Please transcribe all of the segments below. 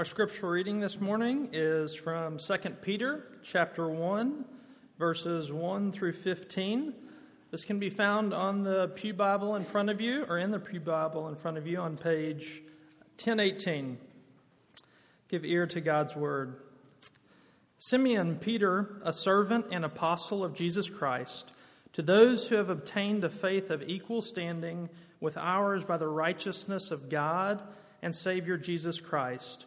Our scripture reading this morning is from 2 Peter chapter 1, verses 1 through 15. This can be found on the Pew Bible in front of you, or in the Pew Bible in front of you on page 1018. Give ear to God's word. Simeon Peter, a servant and apostle of Jesus Christ, to those who have obtained a faith of equal standing with ours by the righteousness of God and Savior Jesus Christ,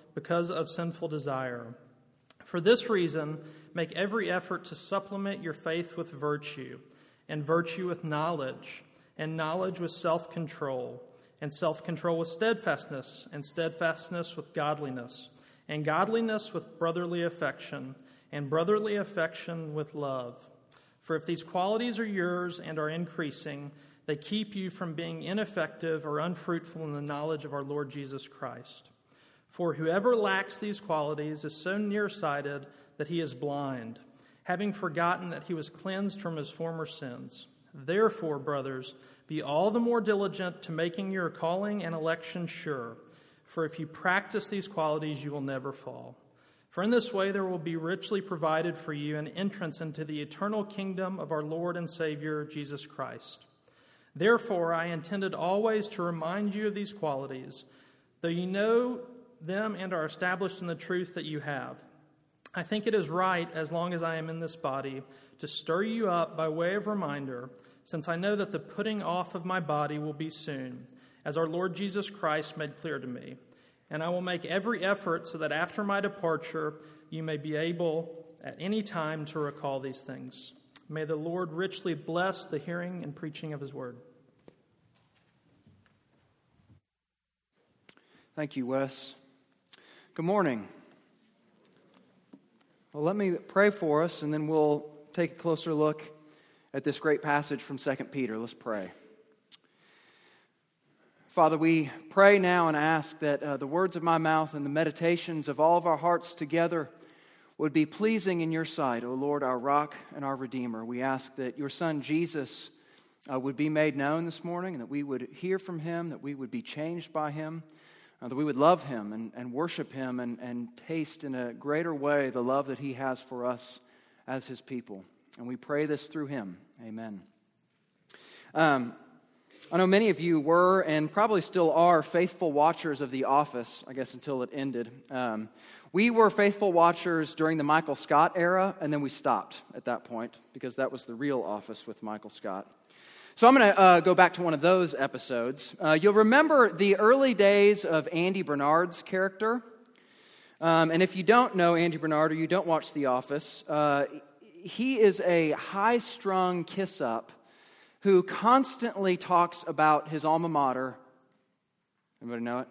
because of sinful desire. For this reason, make every effort to supplement your faith with virtue, and virtue with knowledge, and knowledge with self-control, and self-control with steadfastness, and steadfastness with godliness, and godliness with brotherly affection, and brotherly affection with love. For if these qualities are yours and are increasing, they keep you from being ineffective or unfruitful in the knowledge of our Lord Jesus Christ. For whoever lacks these qualities is so nearsighted that he is blind, having forgotten that he was cleansed from his former sins. Therefore, brothers, be all the more diligent to making your calling and election sure. For if you practice these qualities, you will never fall. For in this way there will be richly provided for you an entrance into the eternal kingdom of our Lord and Savior, Jesus Christ. Therefore, I intended always to remind you of these qualities, though you know them and are established in the truth that you have. I think it is right, as long as I am in this body, to stir you up by way of reminder, since I know that the putting off of my body will be soon, as our Lord Jesus Christ made clear to me. And I will make every effort so that after my departure, you may be able at any time to recall these things. May the Lord richly bless the hearing and preaching of his word. Thank you, Wes. Good morning. Well, let me pray for us, and then we'll take a closer look at this great passage from 2 Peter. Let's pray. Father, we pray now and ask that the words of my mouth and the meditations of all of our hearts together would be pleasing in your sight, O Lord, our rock and our redeemer. We ask that your son Jesus would be made known this morning, and that we would hear from him, that we would be changed by him, that we would love him and worship him and taste in a greater way the love that he has for us as his people. And we pray this through him. Amen. I know many of you were and probably still are faithful watchers of The Office, I guess until it ended. We were faithful watchers during the Michael Scott era, and then we stopped at that point because that was the real Office with Michael Scott. So I'm going to go back to one of those episodes. You'll remember the early days of Andy Bernard's character. And if you don't know Andy Bernard or you don't watch The Office, he is a high-strung kiss-up who constantly talks about his alma mater. Anybody know it?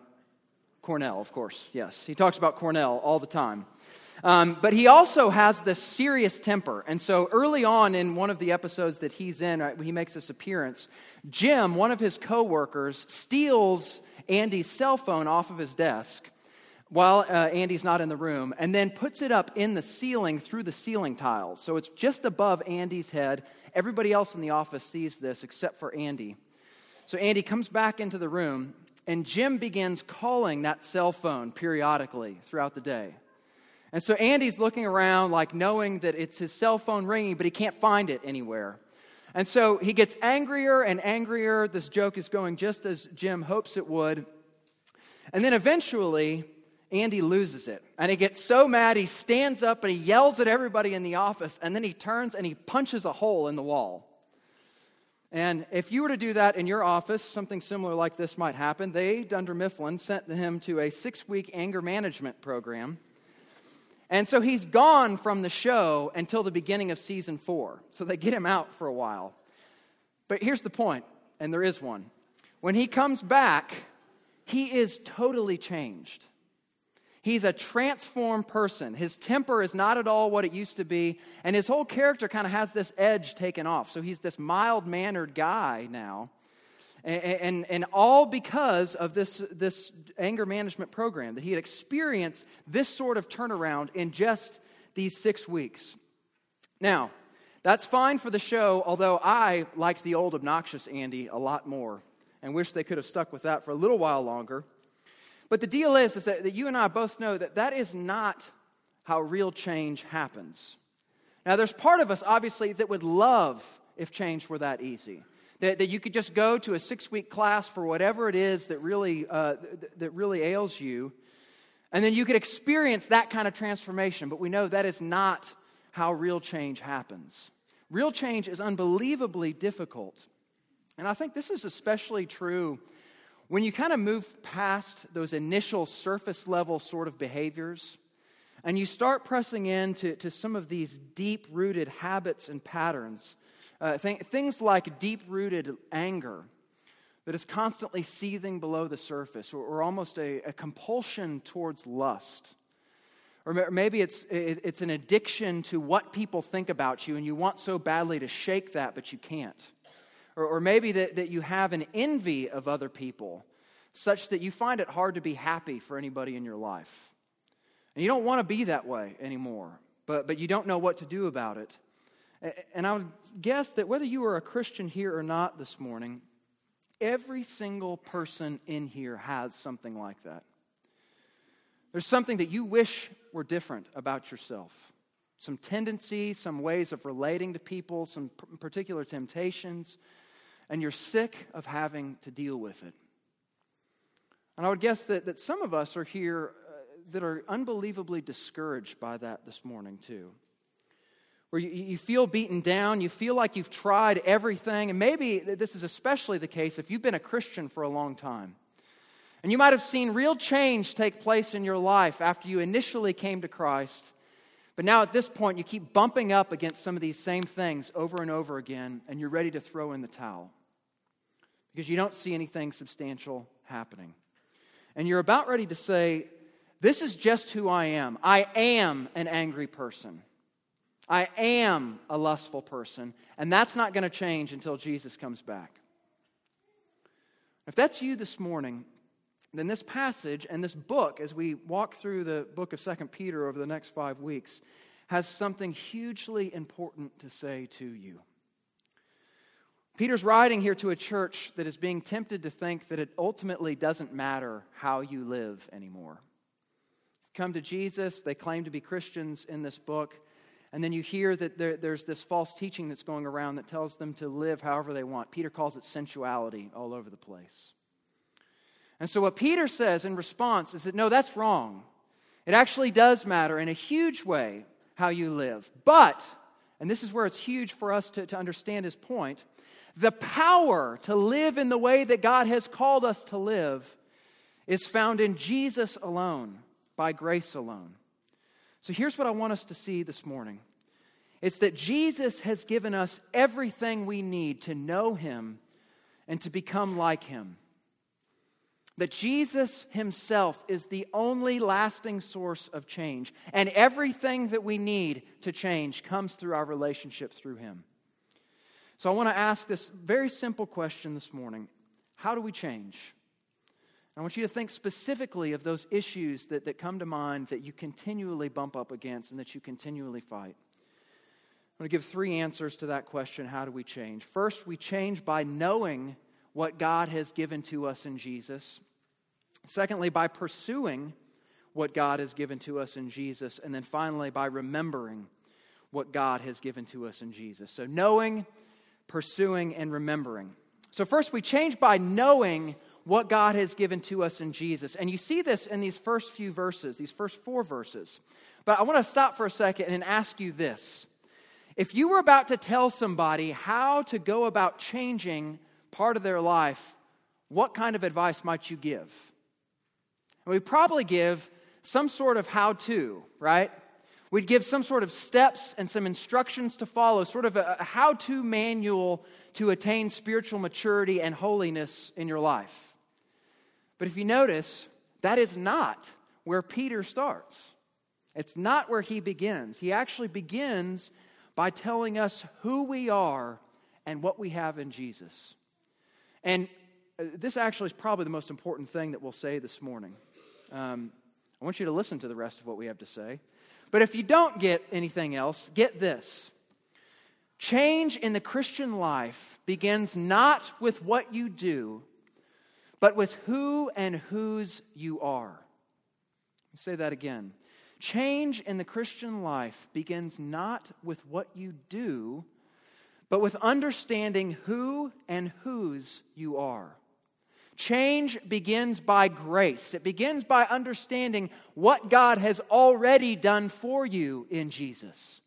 Cornell, of course, yes. He talks about Cornell all the time. But he also has this serious temper. And so early on in one of the episodes that he's in, he makes this appearance, Jim, one of his coworkers, steals Andy's cell phone off of his desk while Andy's not in the room, and then puts it up in the ceiling through the ceiling tiles. So it's just above Andy's head. Everybody else in the office sees this except for Andy. So Andy comes back into the room, and Jim begins calling that cell phone periodically throughout the day. And so Andy's looking around, like knowing that it's his cell phone ringing, but he can't find it anywhere. And so he gets angrier and angrier. This joke is going just as Jim hopes it would. And then eventually, Andy loses it, and he gets so mad he stands up and he yells at everybody in the office, and then he turns and he punches a hole in the wall. And if you were to do that in your office, something similar like this might happen. They, Dunder Mifflin, sent him to a 6-week anger management program, and so he's gone from the show until the beginning of season 4, so they get him out for a while. But here's the point, and there is one. When he comes back, he is totally changed. He's a transformed person. His temper is not at all what it used to be, and his whole character kind of has this edge taken off. So he's this mild-mannered guy now, and all because of this anger management program, that he had experienced this sort of turnaround in just these 6 weeks. Now, that's fine for the show, although I liked the old obnoxious Andy a lot more and wish they could have stuck with that for a little while longer. But the deal is that you and I both know that is not how real change happens. Now, there's part of us, obviously, that would love if change were that easy, that you could just go to a 6-week class for whatever it is that really ails you, and then you could experience that kind of transformation. But we know that is not how real change happens. Real change is unbelievably difficult. And I think this is especially true when you kind of move past those initial surface level sort of behaviors and you start pressing into some of these deep-rooted habits and patterns. Things like deep-rooted anger that is constantly seething below the surface, or almost a compulsion towards lust. Or maybe it's an addiction to what people think about you, and you want so badly to shake that, but you can't. Or maybe that you have an envy of other people, such that you find it hard to be happy for anybody in your life. And you don't want to be that way anymore, but you don't know what to do about it. And I would guess that whether you are a Christian here or not this morning, every single person in here has something like that. There's something that you wish were different about yourself. Some tendencies, some ways of relating to people, some particular temptations, and you're sick of having to deal with it. And I would guess that some of us are here that are unbelievably discouraged by that this morning too. Where you feel beaten down, you feel like you've tried everything, and maybe this is especially the case if you've been a Christian for a long time. And you might have seen real change take place in your life after you initially came to Christ. But now at this point, you keep bumping up against some of these same things over and over again, and you're ready to throw in the towel because you don't see anything substantial happening. And you're about ready to say, this is just who I am. I am an angry person. I am a lustful person. And that's not going to change until Jesus comes back. If that's you this morning, then this passage and this book, as we walk through the book of 2 Peter over the next 5 weeks, has something hugely important to say to you. Peter's writing here to a church that is being tempted to think that it ultimately doesn't matter how you live anymore. You've come to Jesus, they claim to be Christians in this book, and then you hear that there's this false teaching that's going around that tells them to live however they want. Peter calls it sensuality all over the place. And so what Peter says in response is that, no, that's wrong. It actually does matter in a huge way how you live. But, and this is where it's huge for us to understand his point, the power to live in the way that God has called us to live is found in Jesus alone, by grace alone. So here's what I want us to see this morning. It's that Jesus has given us everything we need to know him and to become like him. That Jesus himself is the only lasting source of change. And everything that we need to change comes through our relationship through him. So I want to ask this very simple question this morning. How do we change? I want you to think specifically of those issues that come to mind that you continually bump up against and that you continually fight. I'm going to give 3 answers to that question, how do we change? First, we change by knowing what God has given to us in Jesus. Secondly, by pursuing what God has given to us in Jesus. And then finally, by remembering what God has given to us in Jesus. So knowing, pursuing, and remembering. So first, we change by knowing what God has given to us in Jesus. And you see this in these first few verses, these first 4 verses. But I want to stop for a second and ask you this. If you were about to tell somebody how to go about changing part of their life, what kind of advice might you give? And we'd probably give some sort of how-to, right? We'd give some sort of steps and some instructions to follow, sort of a how-to manual to attain spiritual maturity and holiness in your life. But if you notice, that is not where Peter starts. It's not where he begins. He actually begins by telling us who we are and what we have in Jesus. And this actually is probably the most important thing that we'll say this morning. I want you to listen to the rest of what we have to say. But if you don't get anything else, get this. Change in the Christian life begins not with what you do, but with who and whose you are. Let me say that again. Change in the Christian life begins not with what you do, but with understanding who and whose you are. Change begins by grace. It begins by understanding what God has already done for you in Jesus.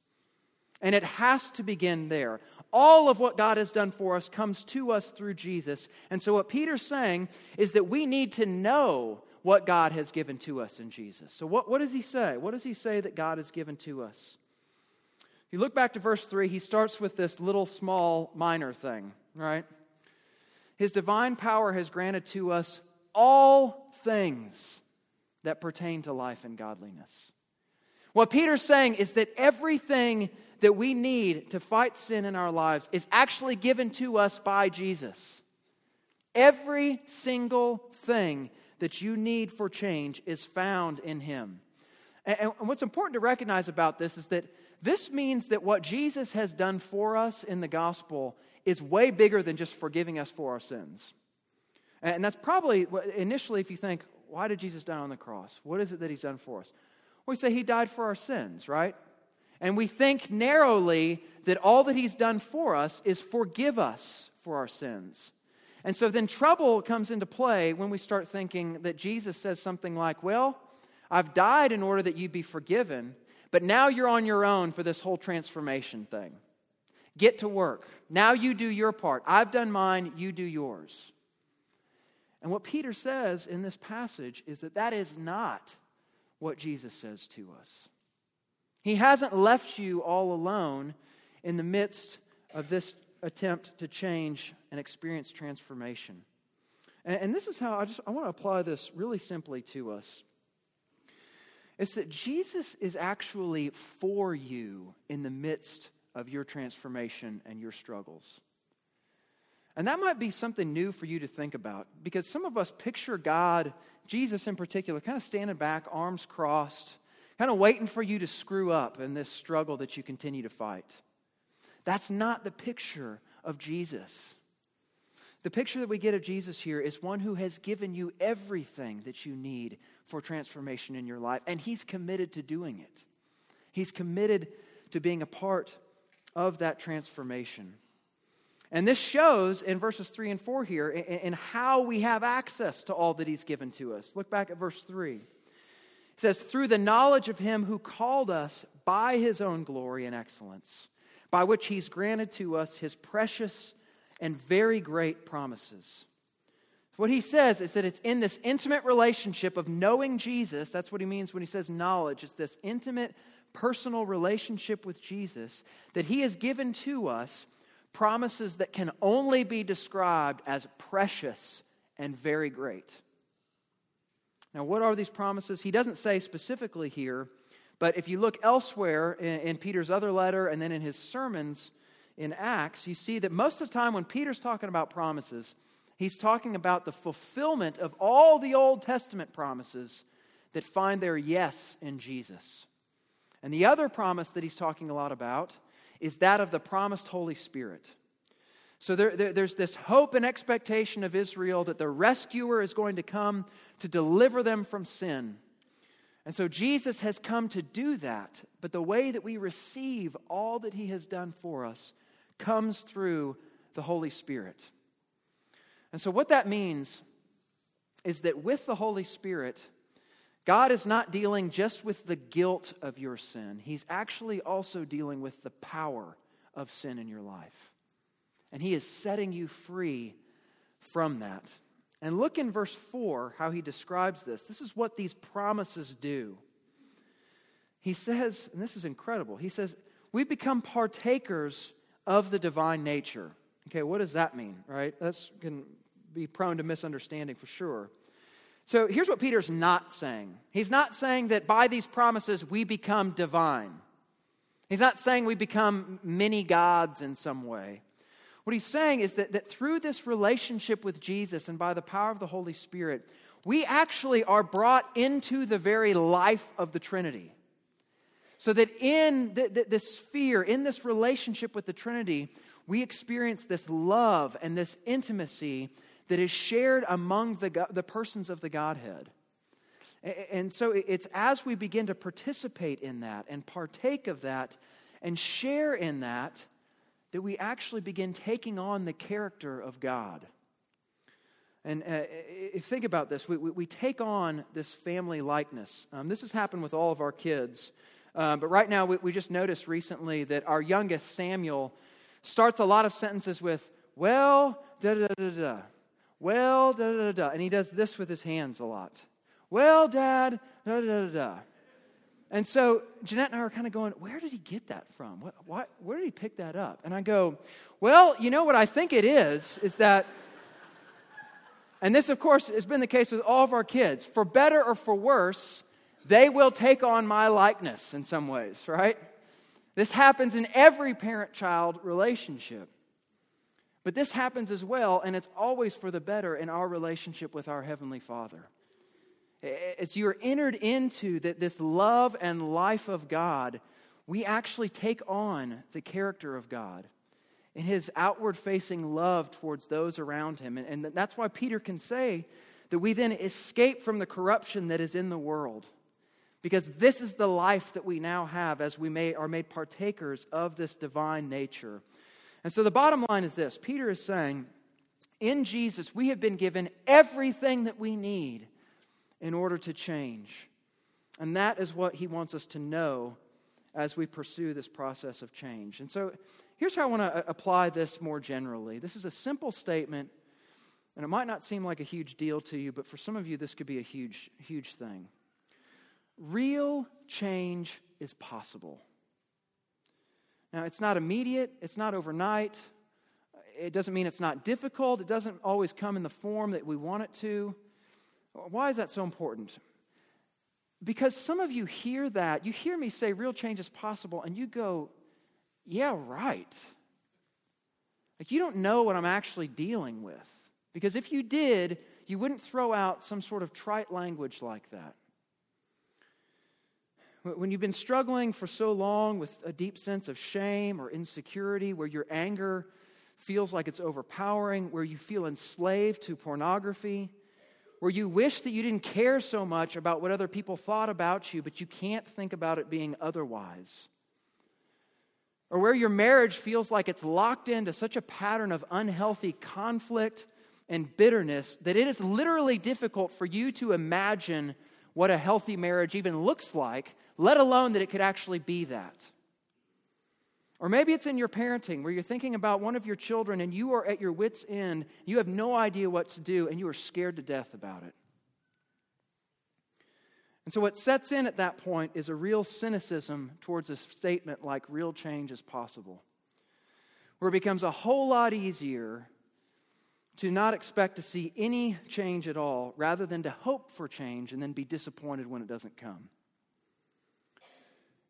And it has to begin there. All of what God has done for us comes to us through Jesus. And so what Peter's saying is that we need to know what God has given to us in Jesus. So what does he say? What does he say that God has given to us? If you look back to verse 3, he starts with this little small minor thing, right? His divine power has granted to us all things that pertain to life and godliness. What Peter's saying is that everything that we need to fight sin in our lives is actually given to us by Jesus. Every single thing that you need for change is found in him. And what's important to recognize about this is that this means that what Jesus has done for us in the gospel is way bigger than just forgiving us for our sins. And that's probably, initially, if you think, why did Jesus die on the cross? What is it that he's done for us? We say he died for our sins, right? And we think narrowly that all that he's done for us is forgive us for our sins. And so then trouble comes into play when we start thinking that Jesus says something like, well, I've died in order that you'd be forgiven, but now you're on your own for this whole transformation thing. Get to work. Now you do your part. I've done mine, you do yours. And what Peter says in this passage is that that is not what Jesus says to us. He hasn't left you all alone in the midst of this attempt to change and experience transformation. And this is how I want to apply this really simply to us. It's that Jesus is actually for you in the midst of your transformation and your struggles. And that might be something new for you to think about, because some of us picture God, Jesus in particular, kind of standing back, arms crossed, kind of waiting for you to screw up in this struggle that you continue to fight. That's not the picture of Jesus. The picture that we get of Jesus here is one who has given you everything that you need for transformation in your life, and he's committed to doing it. He's committed to being a part of that transformation. And this shows in verses 3 and 4 here in how we have access to all that he's given to us. Look back at verse 3. It says, through the knowledge of him who called us by his own glory and excellence, by which he's granted to us his precious and very great promises. What he says is that it's in this intimate relationship of knowing Jesus, that's what he means when he says knowledge, it's this intimate personal relationship with Jesus that he has given to us promises that can only be described as precious and very great. Now, what are these promises? He doesn't say specifically here, but if you look elsewhere in Peter's other letter and then in his sermons in Acts, you see that most of the time when Peter's talking about promises, he's talking about the fulfillment of all the Old Testament promises that find their yes in Jesus. And the other promise that he's talking a lot about is that of the promised Holy Spirit. So there's this hope and expectation of Israel that the rescuer is going to come to deliver them from sin. And so Jesus has come to do that, but the way that we receive all that he has done for us comes through the Holy Spirit. And so what that means is that with the Holy Spirit, God is not dealing just with the guilt of your sin. He's actually also dealing with the power of sin in your life. And he is setting you free from that. And look in verse 4 how he describes this. This is what these promises do. He says, and this is incredible, he says, we become partakers of the divine nature. Okay, what does that mean, right? That's going to be prone to misunderstanding for sure. So here's what Peter's not saying. He's not saying that by these promises we become divine. He's not saying we become mini gods in some way. What he's saying is that through this relationship with Jesus and by the power of the Holy Spirit, we actually are brought into the very life of the Trinity. So that in this sphere, in this relationship with the Trinity, we experience this love and this intimacy that is shared among the persons of the Godhead. And so it's as we begin to participate in that and partake of that and share in that, that we actually begin taking on the character of God. And think about this. We take on this family likeness. This has happened with all of our kids. But right now, we just noticed recently that our youngest, Samuel, starts a lot of sentences with, well, da-da-da-da-da, well, da-da-da-da. And he does this with his hands a lot. Well, Dad, da-da-da-da. And so Jeanette and I are kind of going, where did he get that from? Where did he pick that up? And I go, well, you know what I think it is that, and this, of course, has been the case with all of our kids. For better or for worse, they will take on my likeness in some ways, right? This happens in every parent-child relationship. But this happens as well, and it's always for the better in our relationship with our Heavenly Father. It's you're entered into that this love and life of God, we actually take on the character of God in his outward-facing love towards those around him. And that's why Peter can say that we then escape from the corruption that is in the world, because this is the life that we now have as we are made partakers of this divine nature. And so the bottom line is this. Peter is saying, in Jesus, we have been given everything that we need in order to change. And that is what he wants us to know as we pursue this process of change. And so here's how I want to apply this more generally. This is a simple statement, and it might not seem like a huge deal to you, but for some of you this could be a huge, huge thing. Real change is possible. Now, it's not immediate, it's not overnight, it doesn't mean it's not difficult, it doesn't always come in the form that we want it to. Why is that so important? Because some of you hear that, you hear me say real change is possible, and you go, yeah, right. Like, you don't know what I'm actually dealing with. Because if you did, you wouldn't throw out some sort of trite language like that. When you've been struggling for so long with a deep sense of shame or insecurity, where your anger feels like it's overpowering, where you feel enslaved to pornography, where you wish that you didn't care so much about what other people thought about you, but you can't think about it being otherwise. Or where your marriage feels like it's locked into such a pattern of unhealthy conflict and bitterness that it is literally difficult for you to imagine what a healthy marriage even looks like, let alone that it could actually be that. Or maybe it's in your parenting, where you're thinking about one of your children and you are at your wit's end, you have no idea what to do, and you are scared to death about it. And so what sets in at that point is a real cynicism towards a statement like real change is possible, where it becomes a whole lot easier to not expect to see any change at all, rather than to hope for change and then be disappointed when it doesn't come.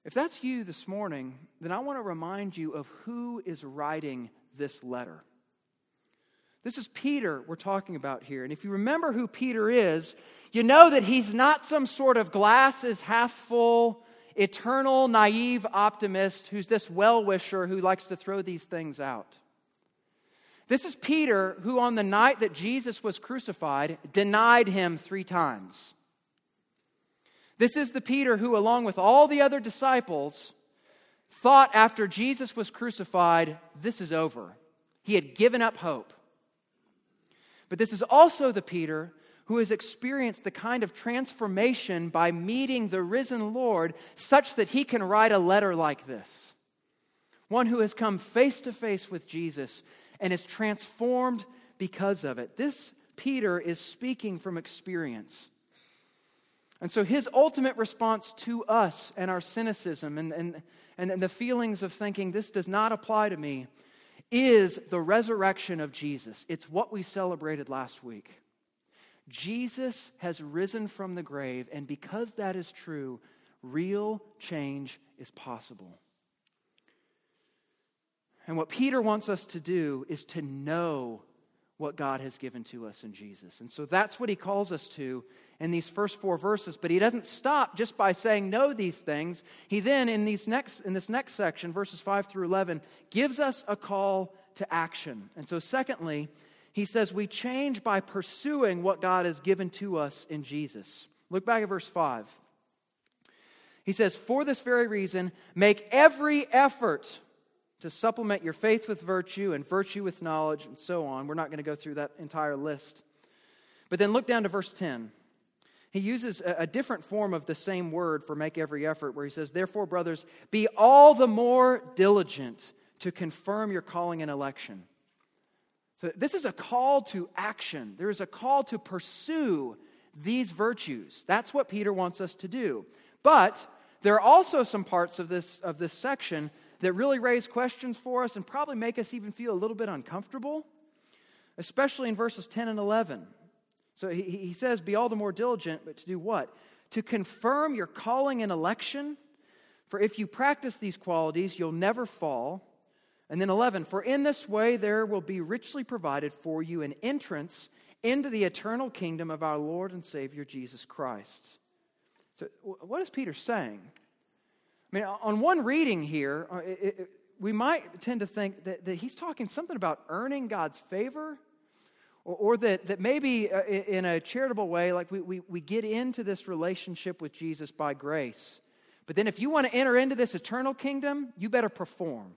If that's you this morning, then I want to remind you of who is writing this letter. This is Peter we're talking about here. And if you remember who Peter is, you know that he's not some sort of glass is half full, eternal, naive optimist who's this well-wisher who likes to throw these things out. This is Peter who, on the night that Jesus was crucified, denied him 3 times. This is the Peter who, along with all the other disciples, thought after Jesus was crucified, this is over. He had given up hope. But this is also the Peter who has experienced the kind of transformation by meeting the risen Lord such that he can write a letter like this. One who has come face to face with Jesus and is transformed because of it. This Peter is speaking from experience. And so his ultimate response to us and our cynicism and the feelings of thinking this does not apply to me is the resurrection of Jesus. It's what we celebrated last week. Jesus has risen from the grave, and because that is true, real change is possible. And what Peter wants us to do is to know what God has given to us in Jesus. And so that's what he calls us to in these first four verses. But he doesn't stop just by saying, know these things. He then, in this next section, verses 5 through 11, gives us a call to action. And so secondly, he says we change by pursuing what God has given to us in Jesus. Look back at verse 5. He says, for this very reason, make every effort to supplement your faith with virtue, and virtue with knowledge, and so on. We're not going to go through that entire list. But then look down to verse 10. He uses a different form of the same word for make every effort, where he says, therefore, brothers, be all the more diligent to confirm your calling and election. So this is a call to action. There is a call to pursue these virtues. That's what Peter wants us to do. But there are also some parts of this section that really raise questions for us and probably make us even feel a little bit uncomfortable, especially in verses 10 and 11. So he says, be all the more diligent, but to do what? To confirm your calling and election, for if you practice these qualities, you'll never fall. And then 11, for in this way there will be richly provided for you an entrance into the eternal kingdom of our Lord and Savior Jesus Christ. So what is Peter saying? I mean, on one reading here, we might tend to think that he's talking something about earning God's favor, or that maybe in a charitable way, like we get into this relationship with Jesus by grace. But then if you want to enter into this eternal kingdom, you better perform.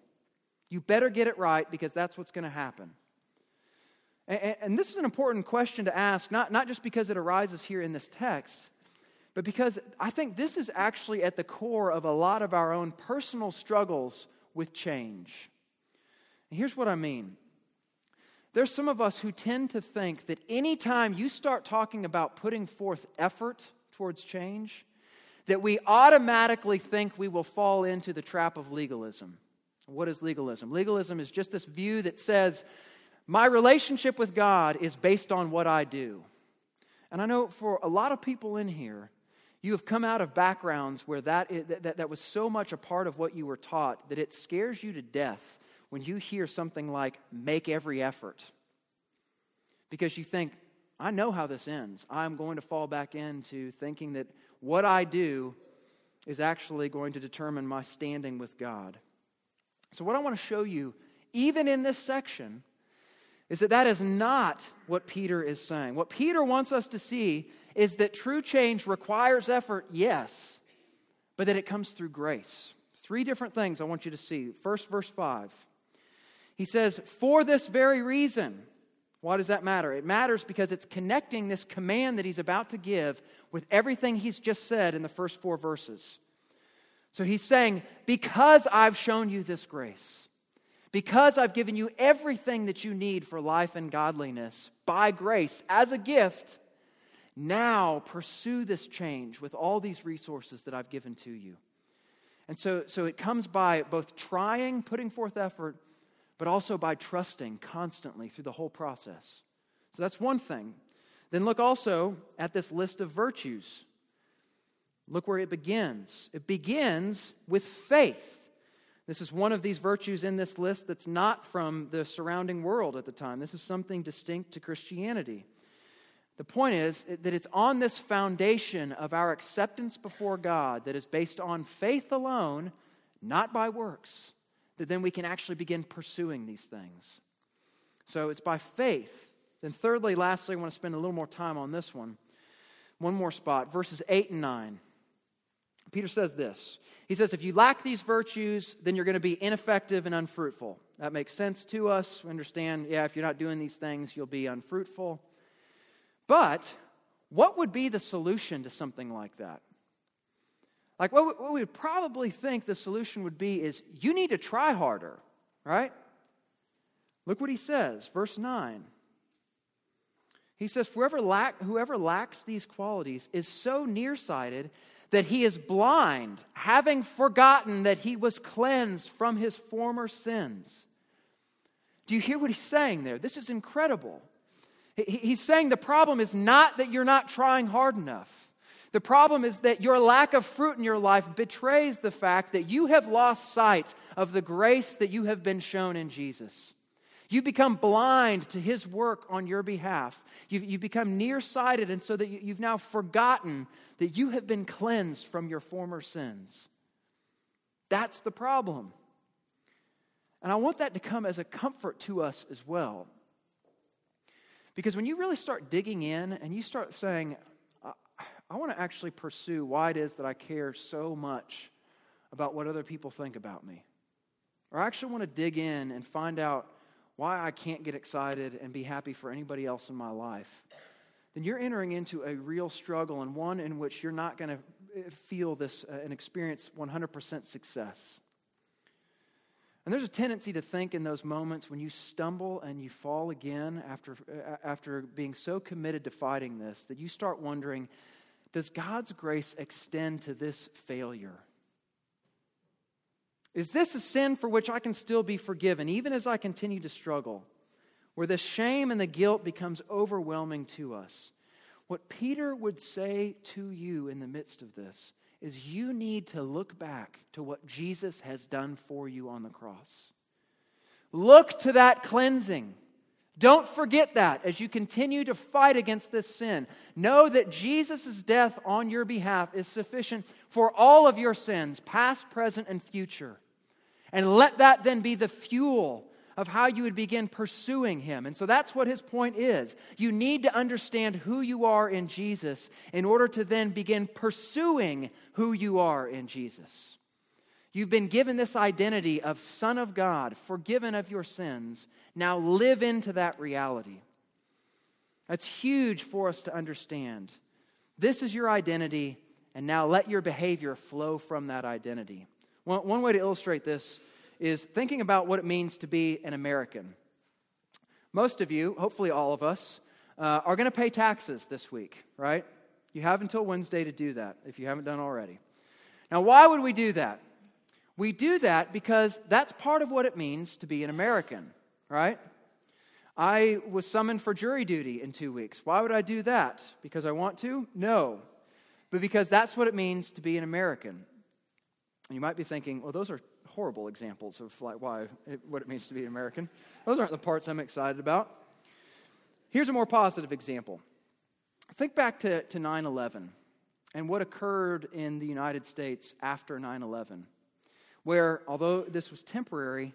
You better get it right, because that's what's going to happen. And this is an important question to ask, not just because it arises here in this text, but because I think this is actually at the core of a lot of our own personal struggles with change. And here's what I mean. There's some of us who tend to think that anytime you start talking about putting forth effort towards change, that we automatically think we will fall into the trap of legalism. What is legalism? Legalism is just this view that says, my relationship with God is based on what I do. And I know for a lot of people in here, you have come out of backgrounds where that was so much a part of what you were taught that it scares you to death when you hear something like, make every effort. Because you think, I know how this ends. I'm going to fall back into thinking that what I do is actually going to determine my standing with God. So what I want to show you, even in this section, is that is not what Peter is saying. What Peter wants us to see is that true change requires effort, yes, but that it comes through grace. Three different things I want you to see. First, verse 5. He says, for this very reason. Why does that matter? It matters because it's connecting this command that he's about to give with everything he's just said in the first four verses. So he's saying, because I've shown you this grace, because I've given you everything that you need for life and godliness by grace as a gift, now pursue this change with all these resources that I've given to you. And so it comes by both trying, putting forth effort, but also by trusting constantly through the whole process. So that's one thing. Then look also at this list of virtues. Look where it begins. It begins with faith. This is one of these virtues in this list that's not from the surrounding world at the time. This is something distinct to Christianity. The point is that it's on this foundation of our acceptance before God that is based on faith alone, not by works, that then we can actually begin pursuing these things. So it's by faith. Then thirdly, lastly, I want to spend a little more time on this one. One more spot, verses 8 and 9. Peter says this. He says, if you lack these virtues, then you're going to be ineffective and unfruitful. That makes sense to us. We understand, if you're not doing these things, you'll be unfruitful. But what would be the solution to something like that? Like, what we would probably think the solution would be is, you need to try harder, right? Look what he says, verse 9. He says, whoever lacks these qualities is so nearsighted that he is blind, having forgotten that he was cleansed from his former sins. Do you hear what he's saying there? This is incredible. He's saying the problem is not that you're not trying hard enough. The problem is that your lack of fruit in your life betrays the fact that you have lost sight of the grace that you have been shown in Jesus. You become blind to His work on your behalf. You've become nearsighted, and so that you've now forgotten that you have been cleansed from your former sins. That's the problem. And I want that to come as a comfort to us as well. Because when you really start digging in and you start saying, I want to actually pursue why it is that I care so much about what other people think about me. Or I actually want to dig in and find out why I can't get excited and be happy for anybody else in my life. Then you're entering into a real struggle, and one in which you're not going to feel this and experience 100% success. And there's a tendency to think in those moments when you stumble and you fall again after being so committed to fighting this, that you start wondering, does God's grace extend to this failure? Is this a sin for which I can still be forgiven, even as I continue to struggle? Where the shame and the guilt becomes overwhelming to us. What Peter would say to you in the midst of this is you need to look back to what Jesus has done for you on the cross. Look to that cleansing. Don't forget that as you continue to fight against this sin. Know that Jesus' death on your behalf is sufficient for all of your sins, past, present, and future. And let that then be the fuel of how you would begin pursuing Him. And so that's what his point is. You need to understand who you are in Jesus in order to then begin pursuing who you are in Jesus. You've been given this identity of Son of God, forgiven of your sins. Now live into that reality. That's huge for us to understand. This is your identity, and now let your behavior flow from that identity. One way to illustrate this is thinking about what it means to be an American. Most of you, hopefully all of us, are going to pay taxes this week, right? You have until Wednesday to do that, if you haven't done already. Now, why would we do that? We do that because that's part of what it means to be an American, right? I was summoned for jury duty in 2 weeks. Why would I do that? Because I want to? No. But because that's what it means to be an American. And you might be thinking, well, those are horrible examples of like what it means to be an American. Those aren't the parts I'm excited about. Here's a more positive example. Think back to 9/11 and what occurred in the United States after 9/11, where, although this was temporary,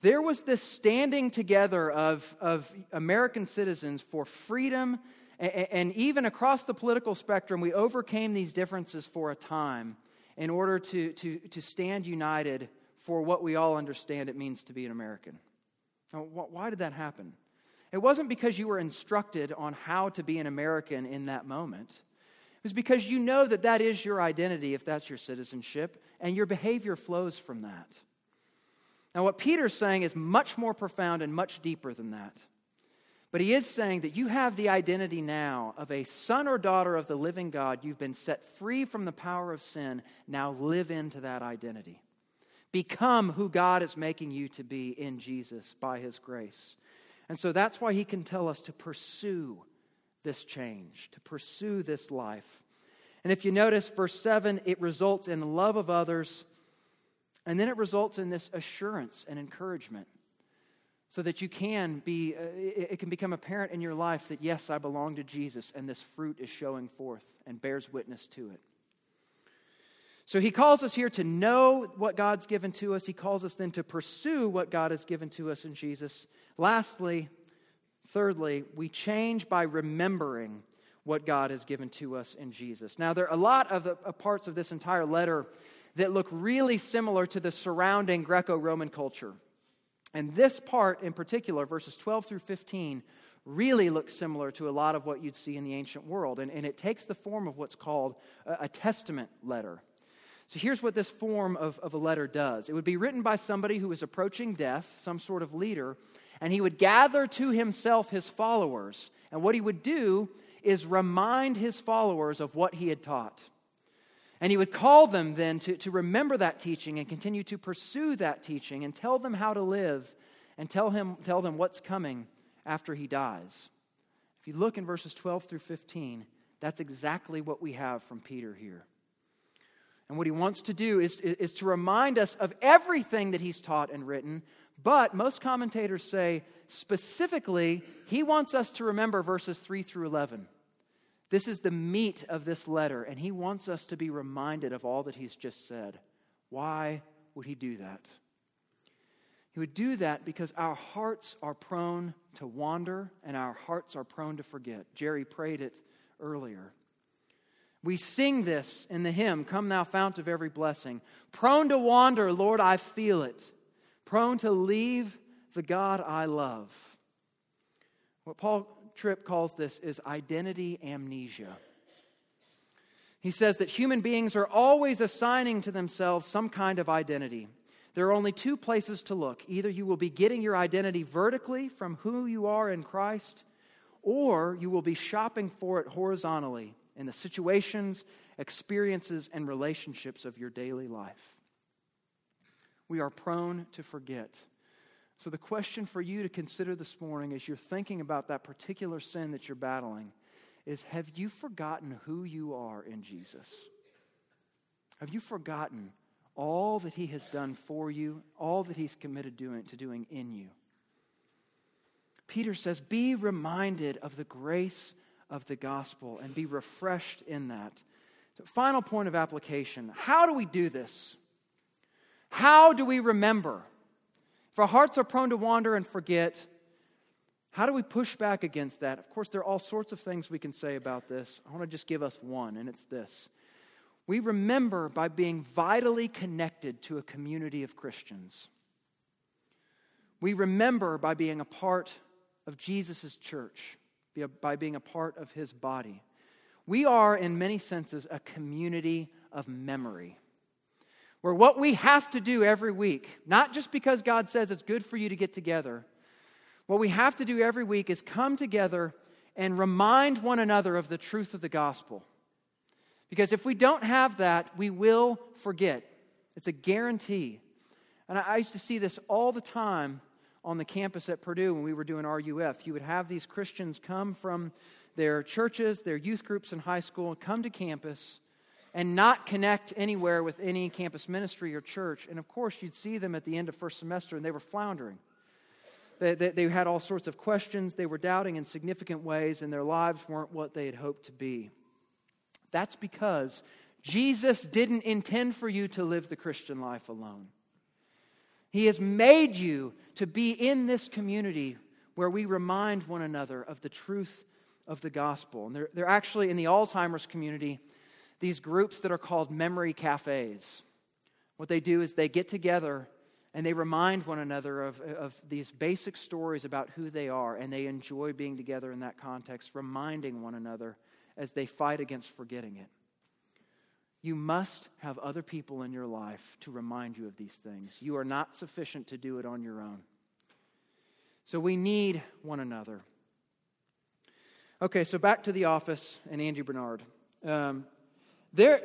there was this standing together of American citizens for freedom, and even across the political spectrum, we overcame these differences for a time in order to stand united for what we all understand it means to be an American. Now, why did that happen? It wasn't because you were instructed on how to be an American in that moment. It was because you know that that is your identity, if that's your citizenship, and your behavior flows from that. Now, what Peter's saying is much more profound and much deeper than that. But he is saying that you have the identity now of a son or daughter of the living God. You've been set free from the power of sin. Now live into that identity. Become who God is making you to be in Jesus by His grace. And so that's why he can tell us to pursue this change, to pursue this life. And if you notice, verse 7, it results in love of others, and then it results in this assurance and encouragement. So that you can be, it can become apparent in your life that, yes, I belong to Jesus, and this fruit is showing forth and bears witness to it. So he calls us here to know what God's given to us. He calls us then to pursue what God has given to us in Jesus. Lastly, thirdly, we change by remembering what God has given to us in Jesus. Now, there are a lot of the parts of this entire letter that look really similar to the surrounding Greco-Roman culture. And this part in particular, verses 12 through 15, really looks similar to a lot of what you'd see in the ancient world. And it takes the form of what's called a testament letter. So here's what this form of a letter does. It would be written by somebody who is approaching death, some sort of leader, and he would gather to himself his followers. And what he would do is remind his followers of what he had taught. And he would call them then to remember that teaching and continue to pursue that teaching and tell them how to live and tell them what's coming after he dies. If you look in verses 12 through 15, that's exactly what we have from Peter here. And what he wants to do is to remind us of everything that he's taught and written. But most commentators say, specifically, he wants us to remember verses 3 through 11. This is the meat of this letter, and he wants us to be reminded of all that he's just said. Why would he do that? He would do that because our hearts are prone to wander, and our hearts are prone to forget. Jerry prayed it earlier. We sing this in the hymn, Come Thou Fount of Every Blessing. Prone to wander, Lord, I feel it. Prone to leave the God I love. What Paul Tripp calls this is identity amnesia. He says that human beings are always assigning to themselves some kind of identity. There are only two places to look. Either you will be getting your identity vertically from who you are in Christ, or you will be shopping for it horizontally in the situations, experiences, and relationships of your daily life. We are prone to forget. So the question for you to consider this morning as you're thinking about that particular sin that you're battling is, have you forgotten who you are in Jesus? Have you forgotten all that he has done for you, all that he's committed to doing in you? Peter says, be reminded of the grace of the gospel and be refreshed in that. So final point of application. How do we do this? How do we remember? If our hearts are prone to wander and forget, how do we push back against that? Of course, there are all sorts of things we can say about this. I want to just give us one, and it's this. We remember by being vitally connected to a community of Christians. We remember by being a part of Jesus' church, by being a part of his body. We are, in many senses, a community of memory, where what we have to do every week, not just because God says it's good for you to get together, what we have to do every week is come together and remind one another of the truth of the gospel. Because if we don't have that, we will forget. It's a guarantee. And I used to see this all the time on the campus at Purdue when we were doing RUF. You would have these Christians come from their churches, their youth groups in high school, and come to campus and not connect anywhere with any campus ministry or church. And of course, you'd see them at the end of first semester, and they were floundering. They had all sorts of questions. They were doubting in significant ways, and their lives weren't what they had hoped to be. That's because Jesus didn't intend for you to live the Christian life alone. He has made you to be in this community where we remind one another of the truth of the gospel. And they're actually, in the Alzheimer's community, these groups that are called memory cafes. What they do is they get together and they remind one another of these basic stories about who they are, and they enjoy being together in that context, reminding one another as they fight against forgetting it. You must have other people in your life to remind you of these things. You are not sufficient to do it on your own. So we need one another. Okay, so back to The Office and Andy Bernard. There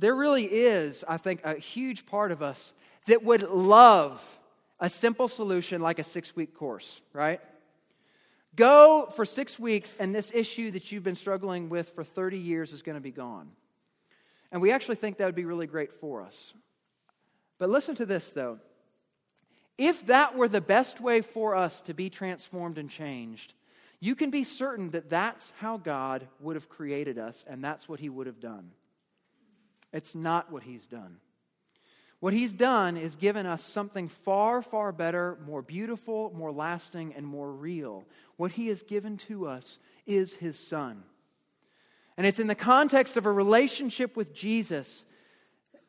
really is, I think, a huge part of us that would love a simple solution like a 6-week course, right? Go for 6 weeks and this issue that you've been struggling with for 30 years is going to be gone. And we actually think that would be really great for us. But listen to this, though. If that were the best way for us to be transformed and changed, you can be certain that that's how God would have created us, and that's what he would have done. It's not what he's done. What he's done is given us something far, far better, more beautiful, more lasting, and more real. What he has given to us is his Son. And it's in the context of a relationship with Jesus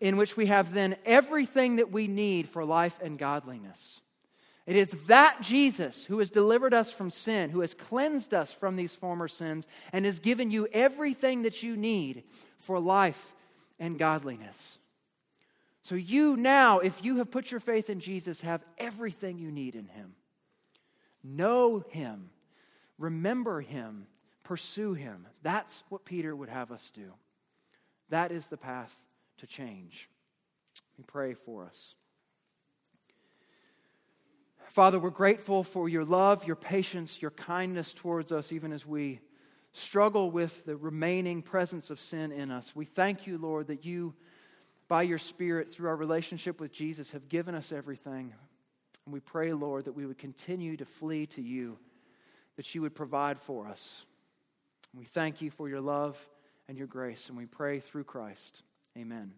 in which we have then everything that we need for life and godliness. It is that Jesus who has delivered us from sin, who has cleansed us from these former sins, and has given you everything that you need for life and godliness. So you now, if you have put your faith in Jesus, have everything you need in him. Know him. Remember him. Pursue him. That's what Peter would have us do. That is the path to change. We pray for us. Father, we're grateful for your love, your patience, your kindness towards us, even as we struggle with the remaining presence of sin in us. We thank you, Lord, that you, by your Spirit, through our relationship with Jesus, have given us everything. And we pray, Lord, that we would continue to flee to you, that you would provide for us. And we thank you for your love and your grace, and we pray through Christ. Amen.